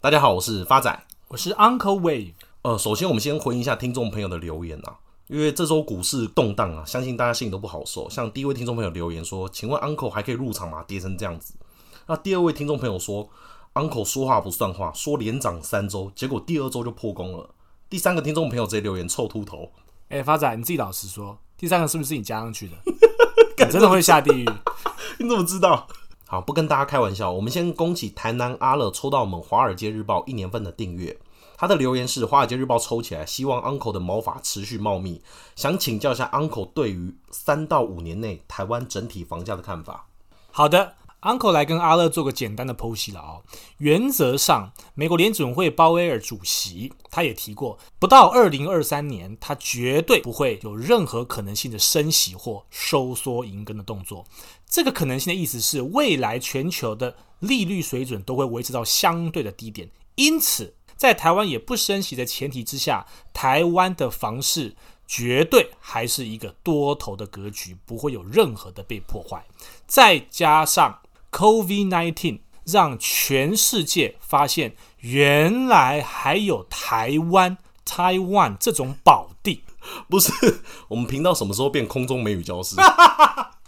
大家好，我是发仔，我是 Uncle Way。首先我们先回应一下听众朋友的留言啊，因为这周股市动荡啊，相信大家心里都不好受。像第一位听众朋友留言说：“请问 Uncle 还可以入场吗？跌成这样子。”那第二位听众朋友说 ：“Uncle 说话不算话，说连涨3周，结果第2周就破功了。”第三个听众朋友直接留言臭秃头。发仔你自己老实说，第三个是不是你加上去的？你真的会下地狱？你怎么知道？好，不跟大家开玩笑，我们先恭喜台南阿乐抽到我们华尔街日报1年份的订阅。他的留言是：华尔街日报抽起来，希望 Uncle 的毛发持续茂密，想请教一下 Uncle 对于3到5年内台湾整体房价的看法。好的， Uncle 来跟阿乐做个简单的剖析了哦。原则上，美国联准会鲍威尔主席他也提过，不到2023年他绝对不会有任何可能性的升息或收缩银根的动作。这个可能性的意思是，未来全球的利率水准都会维持到相对的低点，因此在台湾也不升息的前提之下，台湾的房市绝对还是一个多头的格局，不会有任何的被破坏。再加上 COVID-19 让全世界发现原来还有台湾这种宝地。不是，我们频道什么时候变空中美语教室？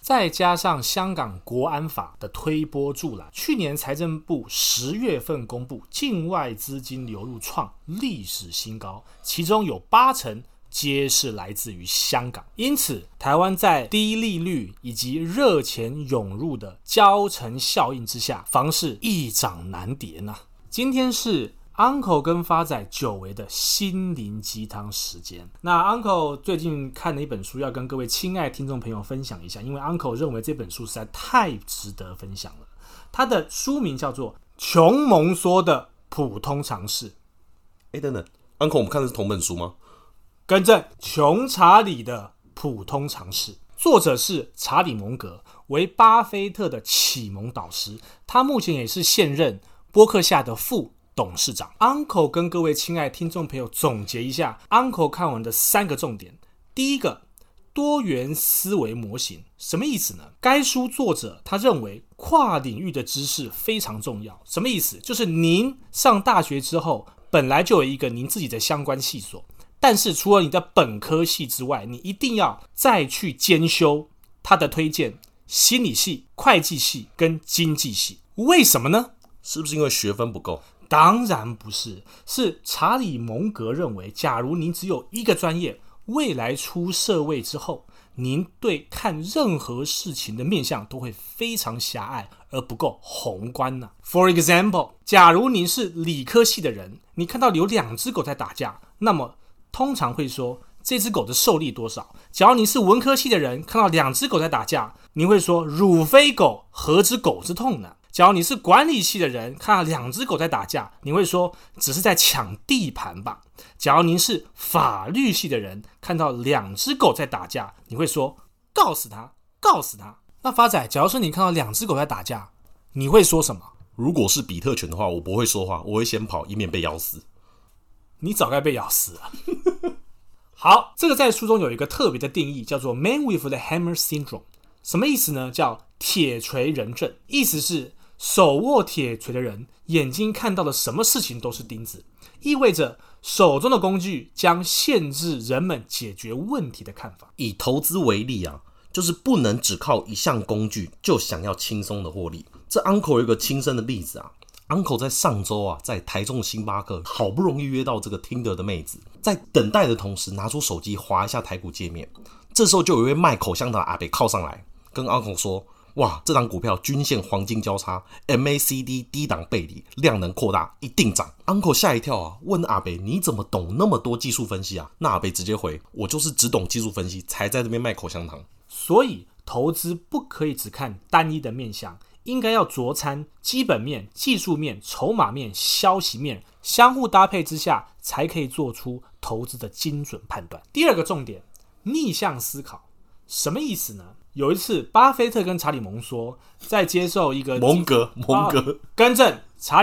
再加上香港国安法的推波助澜，去年财政部10月份公布境外资金流入创历史新高，其中有8成皆是来自于香港。因此台湾在低利率以及热钱涌入的交乘效应之下，房市一涨难跌呢。今天是Uncle 跟发仔久违的心灵鸡汤时间。那 Uncle 最近看了一本书，要跟各位亲爱听众朋友分享一下，因为 Uncle 认为这本书实在太值得分享了。它的书名叫做《穷蒙说的普通常识》。等等 ，Uncle 我们看的是同本书吗？更正，《穷查理的普通常识》，作者是查理蒙格，为巴菲特的启蒙导师，他目前也是现任波克夏的副董事长。 Uncle 跟各位亲爱听众朋友总结一下 Uncle 看完的3个重点。第一个，多元思维模型。什么意思呢？该书作者他认为跨领域的知识非常重要。什么意思？就是您上大学之后本来就有一个您自己的相关系所，但是除了你的本科系之外，你一定要再去兼修他的推荐心理系、会计系跟经济系。为什么呢？是不是因为学分不够？当然不是，是查理蒙格认为，假如您只有一个专业，未来出社会之后，您对看任何事情的面向都会非常狭隘而不够宏观啊。For example， 假如您是理科系的人，你看到有2只狗在打架，那么通常会说这只狗的受力多少。假如您是文科系的人，看到2只狗在打架，你会说汝非狗，何知狗之痛呢？假如你是管理系的人，看到2只狗在打架，你会说只是在抢地盘吧。假如您是法律系的人，看到2只狗在打架，你会说告死他，告死他。那发仔，假如说你看到2只狗在打架，你会说什么？如果是比特犬的话，我不会说话，我会先跑，以免被咬死。你早该被咬死了。好，这个在书中有一个特别的定义，叫做 Man with the Hammer Syndrome。 什么意思呢？叫铁锤人症。意思是手握铁锤的人，眼睛看到的什么事情都是钉子，意味着手中的工具将限制人们解决问题的看法。以投资为例啊，就是不能只靠一项工具就想要轻松的获利。这 Uncle 有一个亲身的例子啊。Uncle 在上周啊，在台中星巴克好不容易约到这个 Tinder 的妹子，在等待的同时拿出手机滑一下台股界面，这时候就有一位卖口香糖的阿伯靠上来跟 Uncle 说：哇，这档股票均线黄金交叉 MACD 低档背离，量能扩大，一定涨。 Uncle 吓一跳啊，问阿北你怎么懂那么多技术分析啊？那阿北直接回：我就是只懂技术分析，才在这边卖口香糖。所以投资不可以只看单一的面向，应该要酌参基本面、技术面、筹码面、消息面，相互搭配之下才可以做出投资的精准判断。第二个重点，逆向思考。什么意思呢？有一次巴菲特跟查理蒙说，在接受一个查理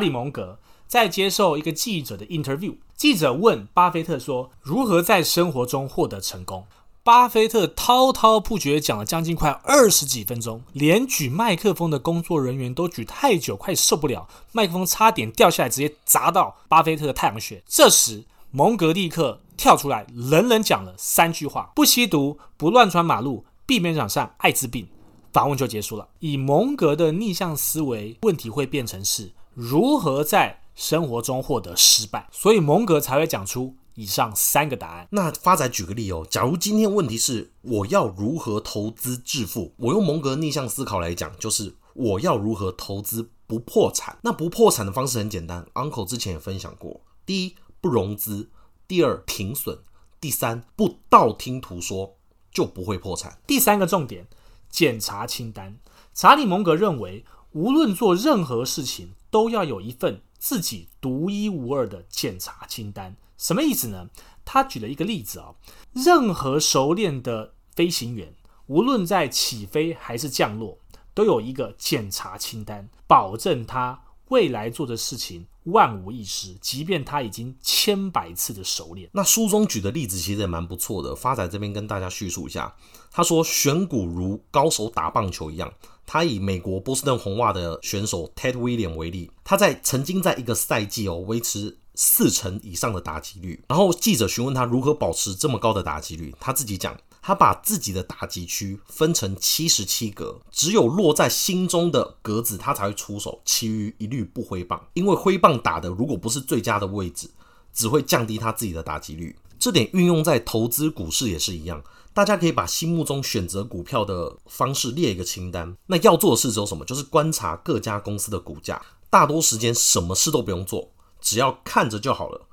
蒙格在接受一个记者的 interview， 记者问巴菲特说如何在生活中获得成功。巴菲特滔滔不绝讲了将近快20几分钟，连举麦克风的工作人员都举太久，快受不了，麦克风差点掉下来，直接砸到巴菲特的太阳穴。这时蒙格立刻跳出来，冷冷讲了3句话：不吸毒，不乱穿马路，避免染上艾滋病。访问就结束了。以蒙格的逆向思维，问题会变成是如何在生活中获得失败，所以蒙格才会讲出以上3个答案。那发仔举个例哦，假如今天问题是我要如何投资致富，我用蒙格逆向思考来讲，就是我要如何投资不破产。那不破产的方式很简单， Uncle 之前也分享过，第一不融资，第二停损，第三不道听途说，就不会破产。第3个重点，检查清单。查理蒙格认为，无论做任何事情都要有一份自己独一无二的检查清单。什么意思呢？他举了一个例子哦，任何熟练的飞行员，无论在起飞还是降落，都有一个检查清单，保证他未来做的事情万无一失，即便他已经100次的熟练。那书中举的例子其实也蛮不错的，发仔这边跟大家叙述一下。他说，选股如高手打棒球一样，他以美国波士顿红袜的选手 Ted Williams 为例，他曾经在一个赛季维持40%以上的打击率。然后记者询问他如何保持这么高的打击率，他自己讲，他把自己的打击区分成77格，只有落在心中的格子他才会出手，其余一律不挥棒，因为挥棒打的如果不是最佳的位置，只会降低他自己的打击率。这点运用在投资股市也是一样，大家可以把心目中选择股票的方式列一个清单。那要做的事只有什么？就是观察各家公司的股价，大多时间什么事都不用做，只要看着就好了。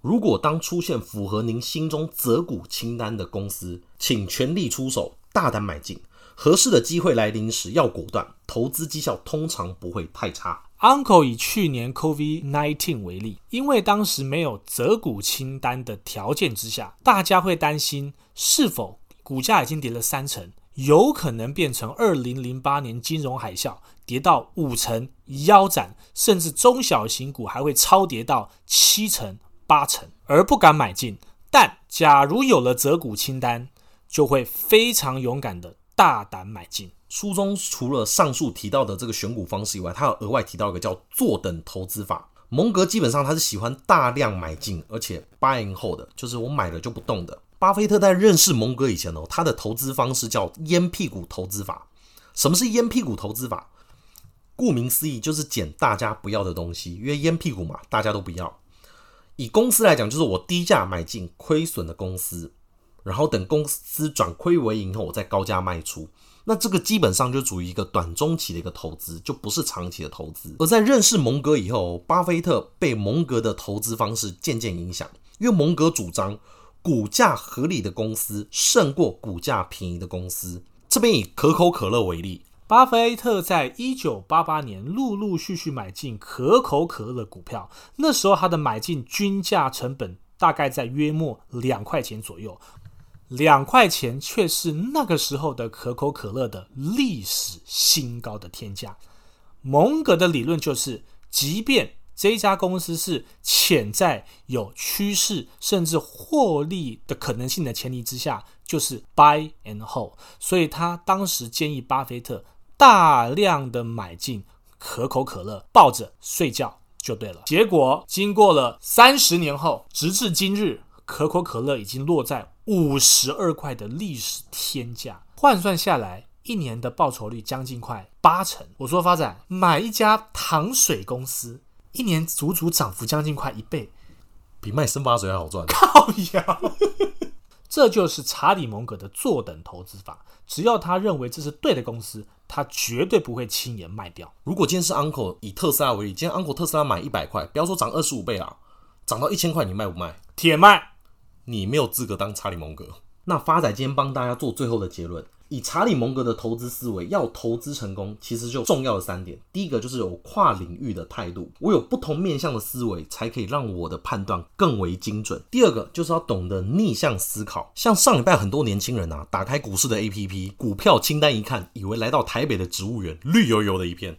如果当出现符合您心中择股清单的公司，请全力出手，大胆买进。合适的机会来临时要果断，投资绩效通常不会太差。Uncle 以去年 COVID-19 为例，因为当时没有择股清单的条件之下，大家会担心是否股价已经跌了30%，有可能变成2008年金融海啸，跌到5成，腰斩，甚至中小型股还会超跌到7成、8成，而不敢买进。但假如有了择股清单，就会非常勇敢的大胆买进。书中除了上述提到的这个选股方式以外，他有额外提到一个叫坐等投资法。蒙格基本上他是喜欢大量买进，而且 buy and hold 的，就是我买了就不动的。巴菲特在认识蒙格以前，他的投资方式叫烟屁股投资法。什么是烟屁股投资法？顾名思义，就是捡大家不要的东西，因为烟屁股嘛，大家都不要。以公司来讲，就是我低价买进亏损的公司，然后等公司转亏为盈后，我再高价卖出。那这个基本上就属于一个短中期的一个投资，就不是长期的投资。而在认识蒙格以后，巴菲特被蒙格的投资方式渐渐影响，因为蒙格主张股价合理的公司胜过股价便宜的公司。这边以可口可乐为例，巴菲特在1988年陆续买进可口可乐股票，那时候他的买进均价成本大概在约莫2块钱左右。2块钱却是那个时候的可口可乐的历史新高的天价。蒙格的理论就是，即便这一家公司是潜在有趋势甚至获利的可能性的前提之下，就是 buy and hold。所以他当时建议巴菲特大量的买进可口可乐，抱着睡觉就对了。结果经过了30年后，直至今日，可口可乐已经落在52块的历史天价，换算下来一年的报酬率将近快8成。我说发展，买一家糖水公司一年足足涨幅将近快1倍，比卖生发水还好赚。靠腰这就是查理蒙格的坐等投资法，只要他认为这是对的公司，他绝对不会轻言卖掉。如果今天是 Uncle 以特斯拉为例，今天 Uncle 特斯拉买100块，不要说涨25倍啦，涨到1000块你卖不卖？铁卖。你没有资格当查理蒙格。那发仔今天帮大家做最后的结论，以查理蒙格的投资思维，要投资成功其实就重要的3点。第一个就是有跨领域的态度，我有不同面向的思维，才可以让我的判断更为精准。第二个就是要懂得逆向思考，像上礼拜很多年轻人打开股市的 APP， 股票清单一看，以为来到台北的植物园，绿油油的一片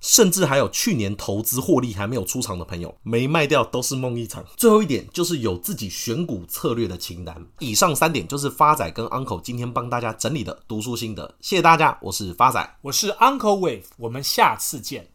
甚至还有去年投资获利还没有出场的朋友，没卖掉都是梦一场。最后一点就是有自己选股策略的清单。以上三点就是发仔跟 Uncle 今天帮大家整理的读书心得，谢谢大家，我是发仔，我是 Uncle Wave， 我们下次见。